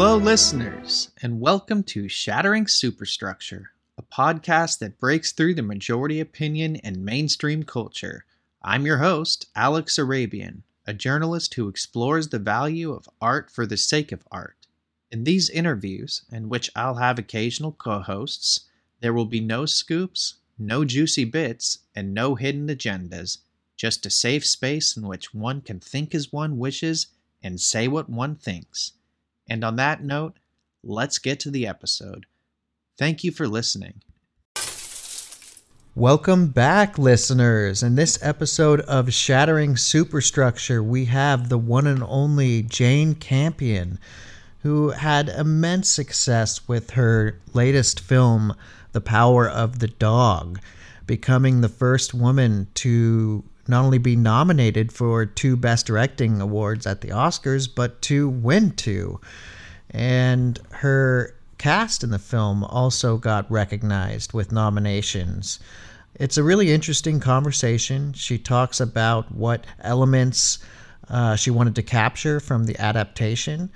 Hello, listeners, and welcome to Shattering Superstructure, a podcast that breaks through the majority opinion and mainstream culture. I'm your host, Alex Arabian, a journalist who explores the value of art for the sake of art. In these interviews, in which I'll have occasional co-hosts, there will be no scoops, no juicy bits, and no hidden agendas, just a safe space in which one can think as one wishes and say what one thinks. And on that note, let's get to the episode. Thank you for listening. Welcome back, listeners. In this episode of Shattering Superstructure, we have the one and only Jane Campion, who had immense success with her latest film, The Power of the Dog, becoming the first woman to not only be nominated for 2 Best Directing Awards at the Oscars, but to win 2. And her cast in the film also got recognized with nominations. It's a really interesting conversation. She talks about what elements she wanted to capture from the adaptation.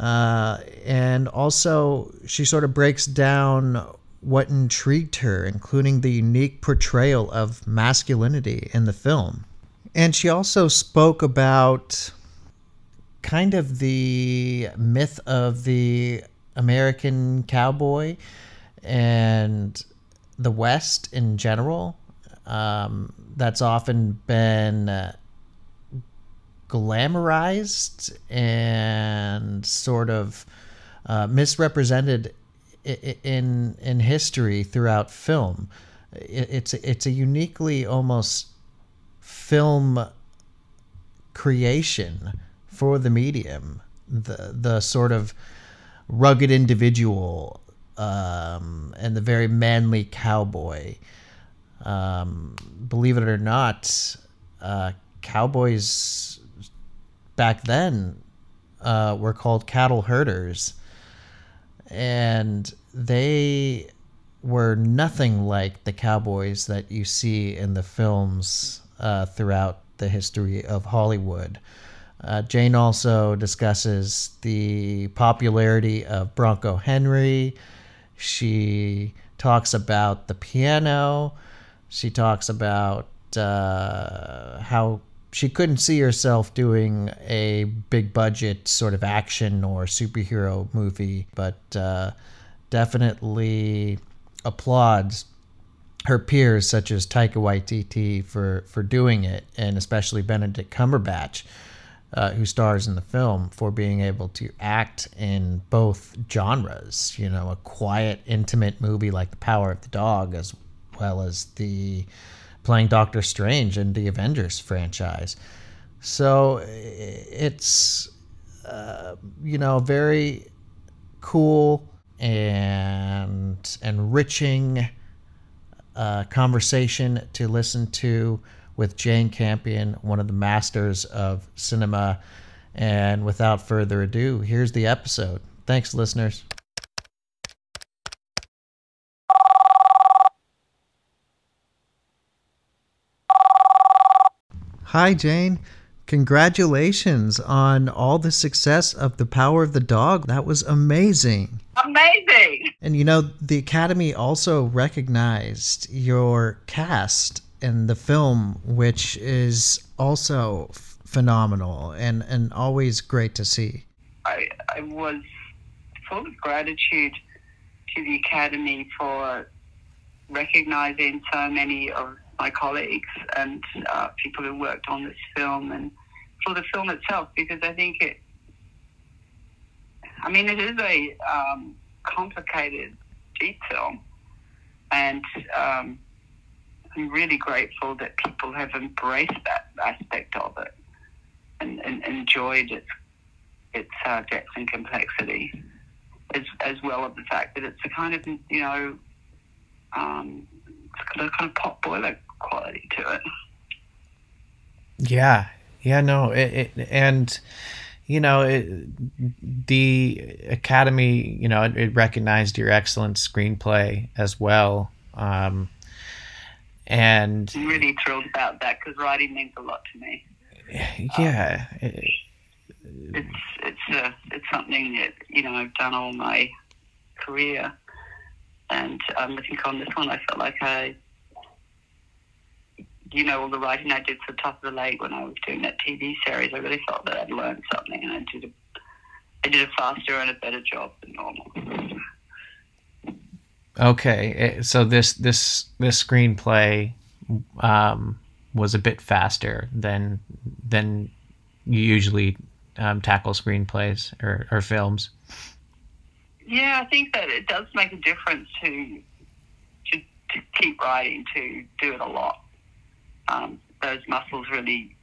And also, she sort of breaks down what intrigued her, including the unique portrayal of masculinity in the film. And she also spoke about kind of the myth of the American cowboy and the West in general. That's often been glamorized and sort of misrepresented in history throughout film. It's a uniquely almost film creation for the medium, the sort of rugged individual and the very manly cowboy. Believe it or not, cowboys back then were called cattle herders, and they were nothing like the cowboys that you see in the films throughout the history of Hollywood. Jane also discusses the popularity of Bronco Henry. She talks about The Piano. She talks about how she couldn't see herself doing a big budget sort of action or superhero movie, but definitely applauds her peers such as Taika Waititi for doing it, and especially Benedict Cumberbatch, who stars in the film, for being able to act in both genres. You know, a quiet, intimate movie like The Power of the Dog, as well as the playing Doctor Strange in the Avengers franchise. So it's, very cool and enriching conversation to listen to with Jane Campion, one of the masters of cinema. And without further ado, here's the episode. Thanks, listeners. Hi, Jane. Congratulations on all the success of The Power of the Dog. That was amazing. Amazing. And you know, the Academy also recognized your cast in the film, which is also phenomenal and always great to see. I was full of gratitude to the Academy for recognizing so many of my colleagues and people who worked on this film, and for the film itself, because I think it is a complicated, deep film, and I'm really grateful that people have embraced that aspect of it and enjoyed its depth and complexity, as well as the fact that it's a kind of, it's got a kind of potboiler quality to it. The Academy, it recognized your excellent screenplay as well, and I'm really thrilled about that, because writing means a lot to me. It's something that, you know, I've done all my career, and I think on this one I felt like I, you know, all the writing I did for Top of the Lake when I was doing that TV series, I really felt that I'd learned something, and I did a faster and a better job than normal. Okay, so this screenplay was a bit faster than you usually tackle screenplays or films. Yeah, I think that it does make a difference to keep writing, to do it a lot. Those muscles really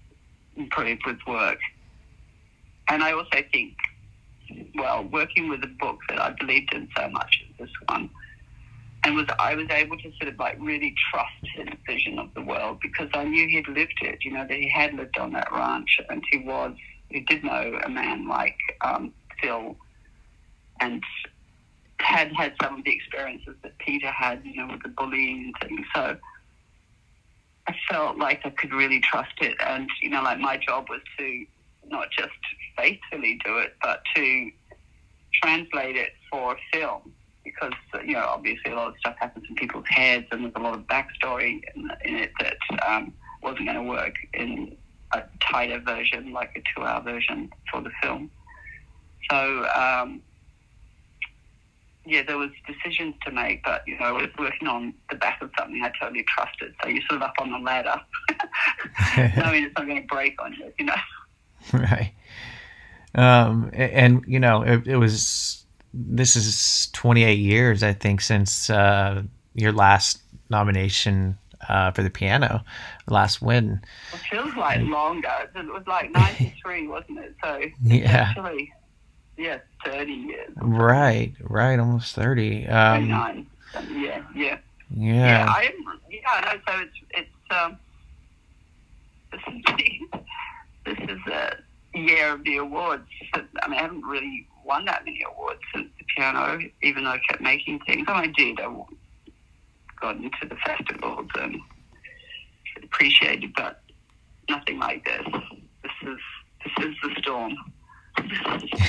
improve with work. And I also think, well, working with a book that I believed in so much as this one, and I was able to sort of like really trust his vision of the world, because I knew he'd lived it, you know, that he had lived on that ranch, and he did know a man like Phil, and had some of the experiences that Peter had, you know, with the bullying thing. So I felt like I could really trust it, and, you know, like my job was to not just faithfully do it, but to translate it for film, because, you know, obviously a lot of stuff happens in people's heads, and there's a lot of backstory in it that wasn't going to work in a tighter version, like a 2-hour version for the film. So, yeah, there was decisions to make, but, you know, I was working on the back of something I totally trusted. So you're sort of up on the ladder, knowing it's not going to break on you, you know. Right. And, you know, it was... This is 28 years, I think, since your last nomination for The Piano, last win. It feels like longer. It was like 93, wasn't it? So yeah, actually, yeah, 30 years. Right, almost 30. 29. Yeah. I know. So this is a year of the awards. I mean, I haven't really won that many awards since The Piano, even though I kept making things. And I did. I got into the festivals and appreciated, but nothing like this. This is the storm.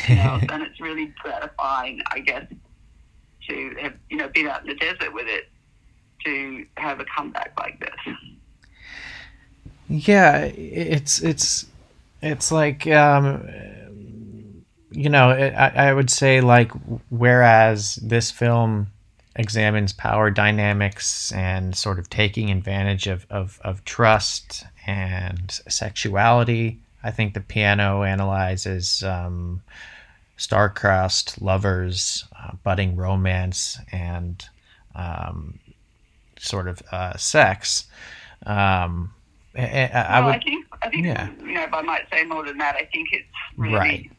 You know, and it's really gratifying, I guess, to have, you know, been out in the desert with it, to have a comeback like this. Yeah, it's like. You know, I would say, like, whereas this film examines power dynamics and sort of taking advantage of trust and sexuality, I think The Piano analyzes star-crossed lovers, budding romance, and sort of sex. I think yeah. You know, if I might say more than that, I think it's really... Right.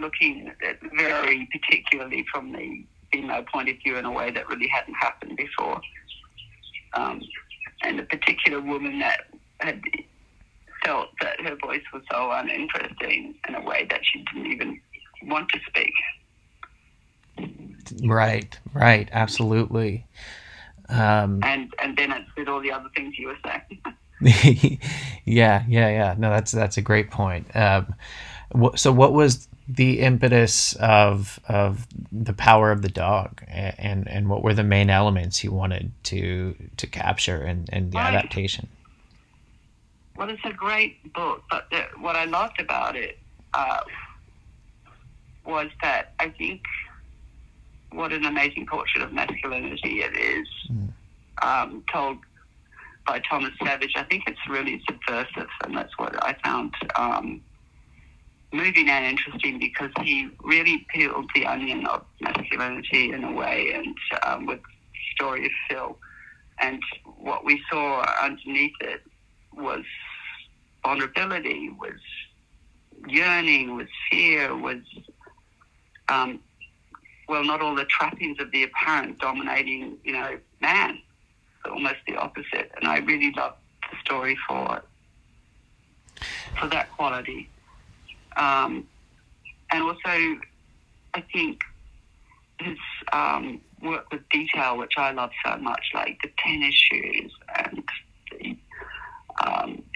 Looking at very particularly from the female point of view in a way that really hadn't happened before. And a particular woman that had felt that her voice was so uninteresting in a way that she didn't even want to speak. Right, absolutely. And then it did all the other things you were saying. Yeah. No, that's a great point. So what was the impetus of The Power of the Dog, and what were the main elements you wanted to capture in the adaptation? Well, it's a great book, but what I loved about it was that I think what an amazing portrait of masculinity it is, told by Thomas Savage. I think it's really subversive, and that's what I found moving and interesting, because he really peeled the onion of masculinity in a way, and with the story of Phil, and what we saw underneath it was vulnerability, was yearning, was fear, was not all the trappings of the apparent dominating, you know, man, but almost the opposite. And I really loved the story for that quality. And also, I think his work with detail, which I love so much, like the tennis shoes and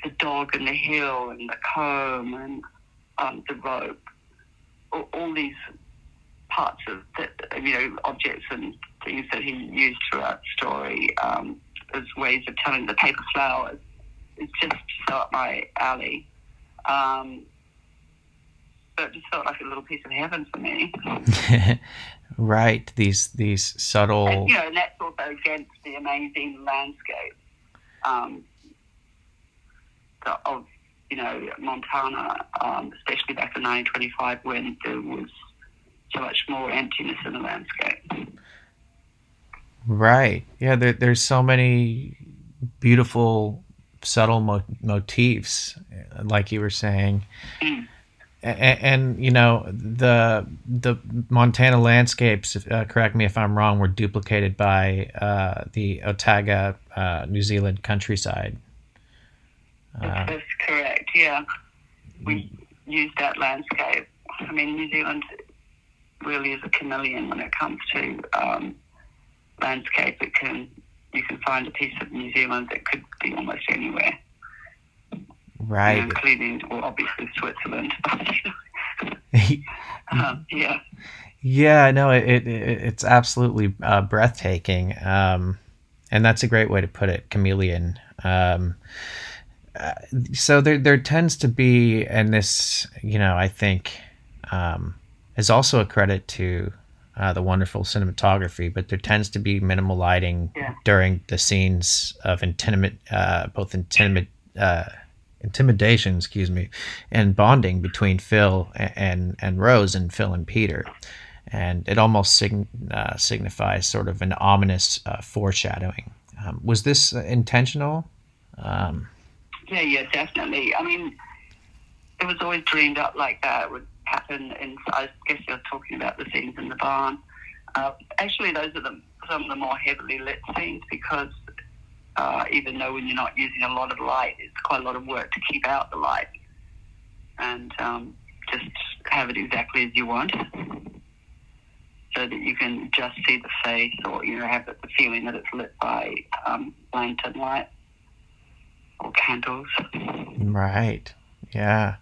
the dog and the heel and the comb and the rope, all these parts of the, you know, objects and things that he used throughout the story as ways of telling the paper flowers. It's just so up my alley. So it just felt like a little piece of heaven for me. Right, these subtle... And, you know, and that's also against the amazing landscape of, you know, Montana, especially back in 1925 when there was so much more emptiness in the landscape. Right. Yeah, there's so many beautiful, subtle motifs, like you were saying. Mm. And you know, the Montana landscapes, correct me if I'm wrong, were duplicated by the Otaga, New Zealand countryside. That's correct, yeah. We used that landscape. I mean, New Zealand really is a chameleon when it comes to landscape. You can find a piece of New Zealand that could be almost anywhere. Right, including, well, obviously Switzerland. Yeah. Yeah, no, it's absolutely breathtaking, and that's a great way to put it, chameleon. So there tends to be, and this, you know, I think is also a credit to the wonderful cinematography, but there tends to be minimal lighting during the scenes of intimidation, and bonding between Phil and Rose and Phil and Peter. And it almost signifies sort of an ominous foreshadowing. Was this intentional? Yeah, definitely. I mean, it was always dreamed up like that. It would happen in, I guess you're talking about the scenes in the barn. Actually, those are some of the more heavily lit scenes because even though when you're not using a lot of light, it's quite a lot of work to keep out the light and just have it exactly as you want so that you can just see the face or, you know, have the feeling that it's lit by lantern light or candles. Right, yeah.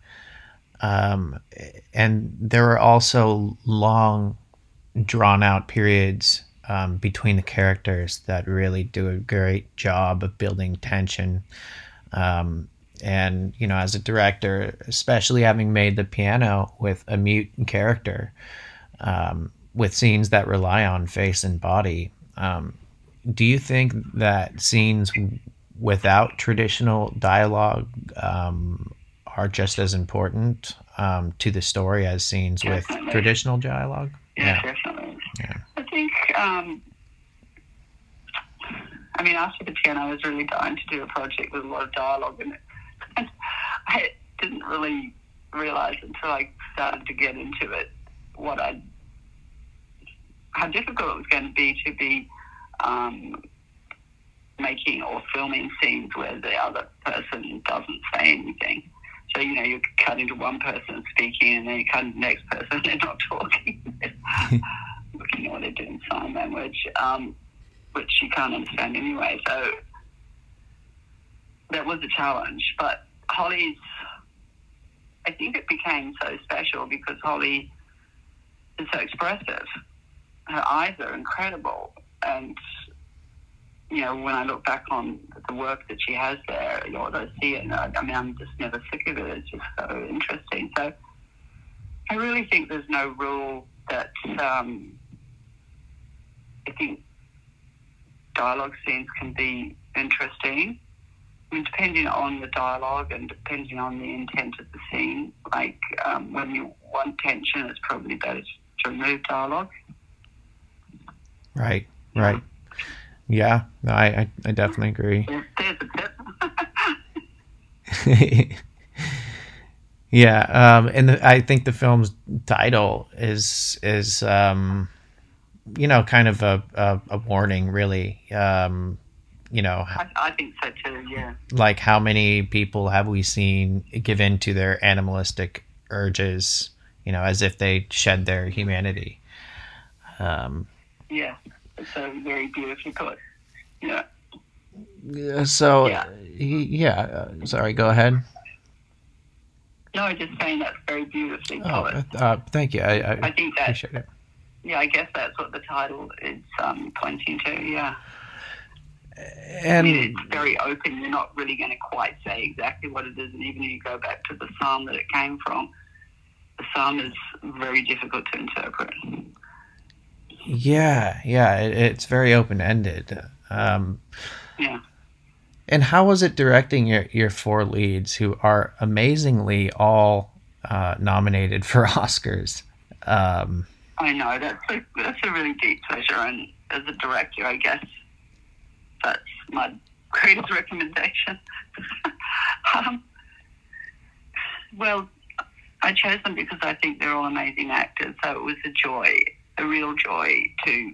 And there are also long, drawn-out periods between the characters that really do a great job of building tension. And, you know, as a director, especially having made The Piano with a mute character, with scenes that rely on face and body, do you think that scenes without traditional dialogue are just as important to the story as scenes with traditional dialogue? Yeah, definitely. Yeah. I think, I mean, after The Piano, I was really dying to do a project with a lot of dialogue in it. And I didn't really realise until I started to get into it how difficult it was going to be making or filming scenes where the other person doesn't say anything. So, you know, you cut into one person speaking and then you cut into the next person and they're not talking. Looking at what they're doing sign language, which you can't understand anyway. So that was a challenge. But Holly's, I think it became so special because Holly is so expressive. Her eyes are incredible. And, you know, when I look back on the work that she has there, you know, I see it. And I mean, I'm just never sick of it. It's just so interesting. So I really think there's no rule that I think dialogue scenes can be interesting. I mean, depending on the dialogue and depending on the intent of the scene, like when you want tension, it's probably better to remove dialogue. Right. Yeah, no, I definitely agree. There's a tip. Yeah, and I think the film's title is you know, kind of a warning, really. You know, I think so too. Yeah. Like, how many people have we seen give in to their animalistic urges? You know, as if they shed their humanity. Yeah, it's a very beautiful color. Yeah. So yeah. Sorry. Go ahead. No, I just saying that's very beautifully colored. Thank you. I think that, appreciate it. Yeah, I guess that's what the title is pointing to, yeah. And I mean, it's very open. You're not really going to quite say exactly what it is. And even if you go back to the psalm that it came from, the psalm is very difficult to interpret. Yeah, it's very open-ended. Yeah. And how was it directing your four leads, who are amazingly all nominated for Oscars? I know, that's a really deep pleasure, and as a director, I guess that's my greatest recommendation. Well, I chose them because I think they're all amazing actors, so it was a joy, a real joy to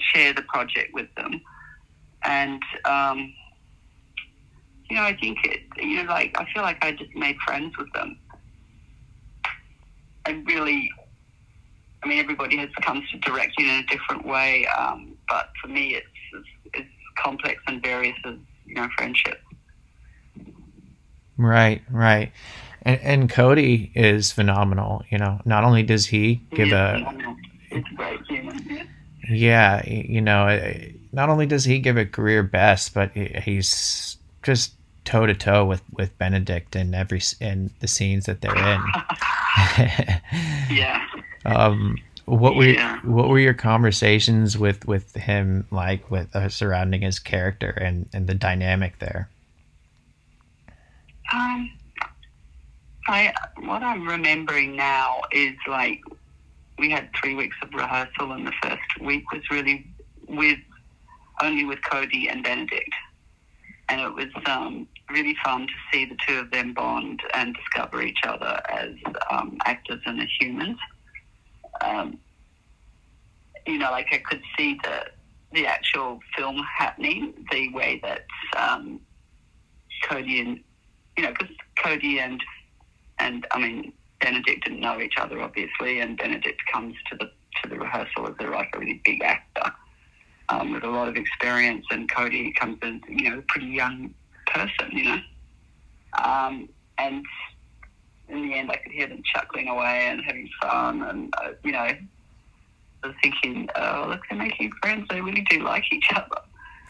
share the project with them. And, you know, I think it, you know, like, I feel like I just made friends with them. I mean, everybody comes to directing in a different way, but for me, it's complex and various as, you know, friendship. Right. And Cody is phenomenal, you know. Not only does he give It's great, yeah. Yeah, you know, not only does he give a career best, but he's just toe to toe with Benedict in the scenes that they're in. Yeah. What were your conversations with him like, with surrounding his character and the dynamic there? What I'm remembering now is, like, we had 3 weeks of rehearsal, and the first week was really only with Cody and Benedict. And it was really fun to see the two of them bond and discover each other as actors and as humans. You know, like, I could see the actual film happening, the way that Cody and, you know, because Cody and I mean, Benedict didn't know each other, obviously, and Benedict comes to the rehearsal as a really big actor with a lot of experience, and Cody comes in, you know, a pretty young person, you know. And in the end, I could hear them chuckling away and having fun, and you know, I was thinking, oh, look, they're making friends. They really do like each other,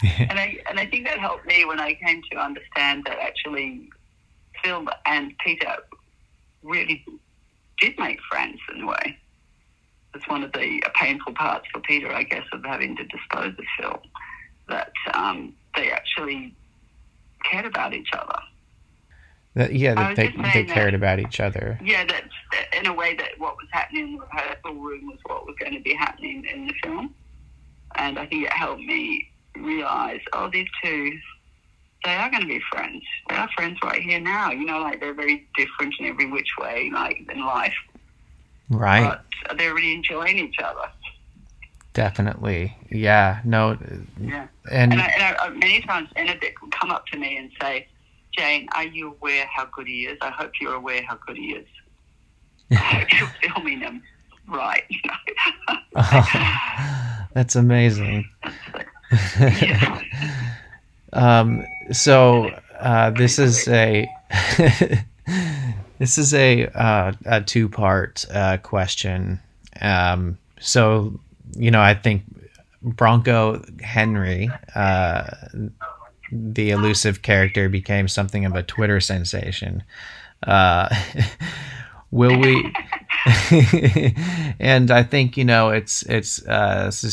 and I think that helped me when I came to understand that actually, Phil and Peter really did make friends in a way. It's one of the painful parts for Peter, I guess, of having to dispose of Phil, that they actually cared about each other. They cared about each other. Yeah, that's in a way that what was happening in the rehearsal room was what was going to be happening in the film. And I think it helped me realise, oh, these two, they are going to be friends. They are friends right here now. You know, like, they're very different in every which way, like, in life. Right. But they're really enjoying each other. Definitely. Yeah. No. Yeah. And I, many times Benedict will come up to me and say, Jane, are you aware how good he is? I hope you're aware how good he is. I hope you're filming him right. Oh, that's amazing. Yeah. This is a two-part question. So, you know, I think Bronco Henry, the elusive character, became something of a Twitter sensation. Will we? And I think, you know, this is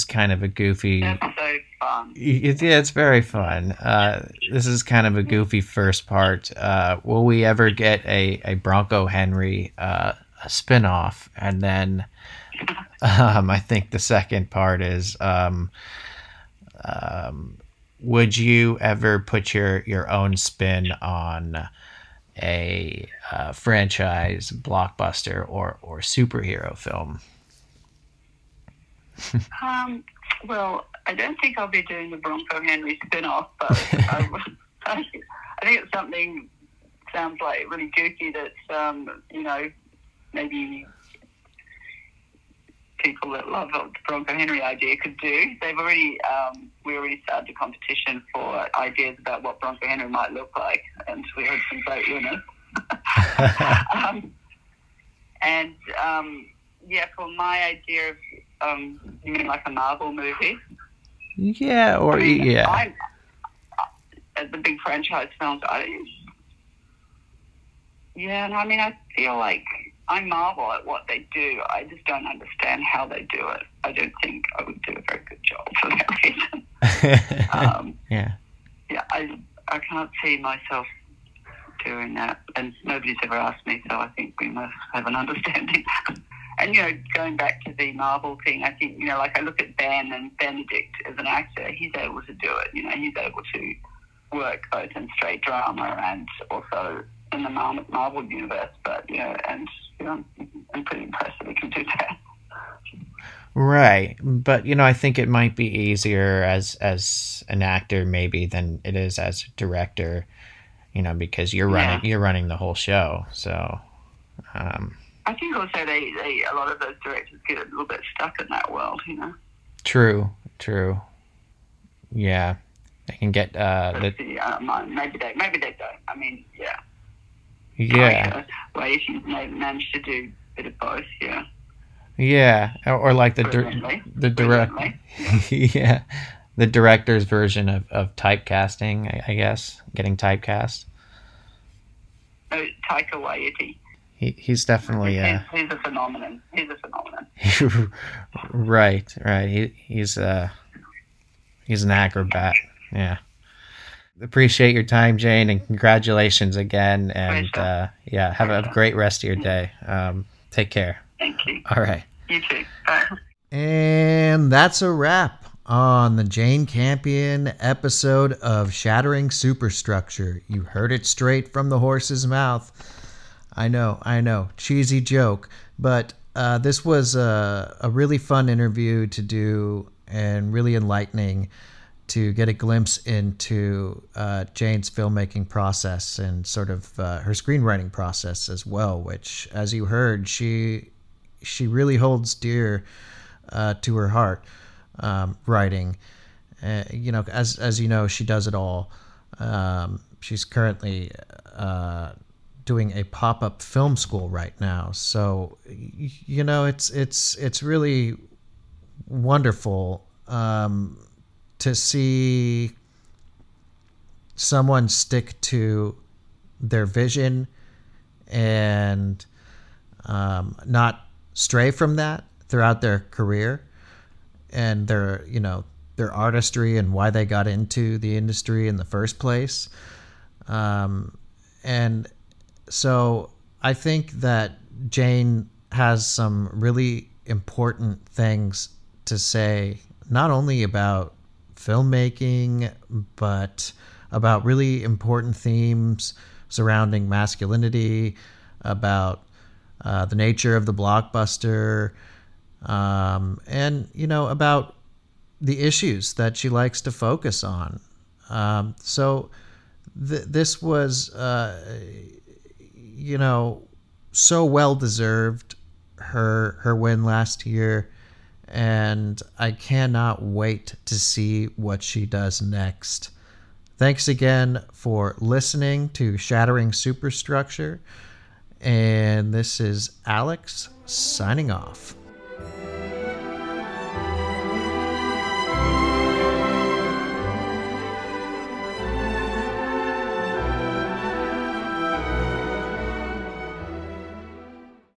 kind of a goofy. That's so fun. Yeah, it's very fun. This is kind of a goofy first part. Will we ever get a Bronco Henry spinoff? And then I think the second part is, would you ever put your own spin on a franchise, blockbuster, or superhero film? Well, I don't think I'll be doing the Bronco Henry spin-off, but I think it's something, sounds like really goofy, that you know, maybe people that love the Bronco Henry idea could do. They've already we already started a competition for ideas about what Bronco Henry might look like, and we had some great winners. Yeah, for my idea of, you mean like a Marvel movie? Yeah, or, I mean, yeah. The big franchise films, I feel like I marvel at what they do. I just don't understand how they do it. I don't think I would do a very good job for that reason. Yeah, I can't see myself doing that, and nobody's ever asked me, so I think we must have an understanding. And, going back to the Marvel thing, I think, like I look at Ben and Benedict as an actor, he's able to do it. He's able to work both in straight drama and also in the Marvel universe. But, I'm pretty impressed that he can do that. Right. But, I think it might be easier as an actor maybe than it is as a director, because you're running the whole show. So, I think also they a lot of those directors get a little bit stuck in that world, True. Yeah, they can get maybe they don't. I mean, yeah. Yeah. Well, if you manage to do a bit of both, yeah. Yeah, or like the director. Yeah, the director's version of typecasting, I guess, getting typecast. Oh, Taika Waititi. He's definitely he's a phenomenon. Right. He's an acrobat. Yeah. Appreciate your time, Jane, and congratulations again. And have a great rest of your day. Take care. Thank you. All right. You too. Bye. And that's a wrap on the Jane Campion episode of Shattering Superstructure. You heard it straight from the horse's mouth. I know, cheesy joke, but this was a really fun interview to do and really enlightening to get a glimpse into Jane's filmmaking process and sort of her screenwriting process as well, which, as you heard, she really holds dear to her heart, writing. As you know, she does it all. She's currently... doing a pop-up film school right now. So, it's really wonderful to see someone stick to their vision and not stray from that throughout their career and their artistry and why they got into the industry in the first place. So I think that Jane has some really important things to say, not only about filmmaking, but about really important themes surrounding masculinity, about the nature of the blockbuster, and, about the issues that she likes to focus on. This was... so well deserved her win last year, and I cannot wait to see what she does next. Thanks again for listening to Shattering Superstructure, and this is Alex signing off.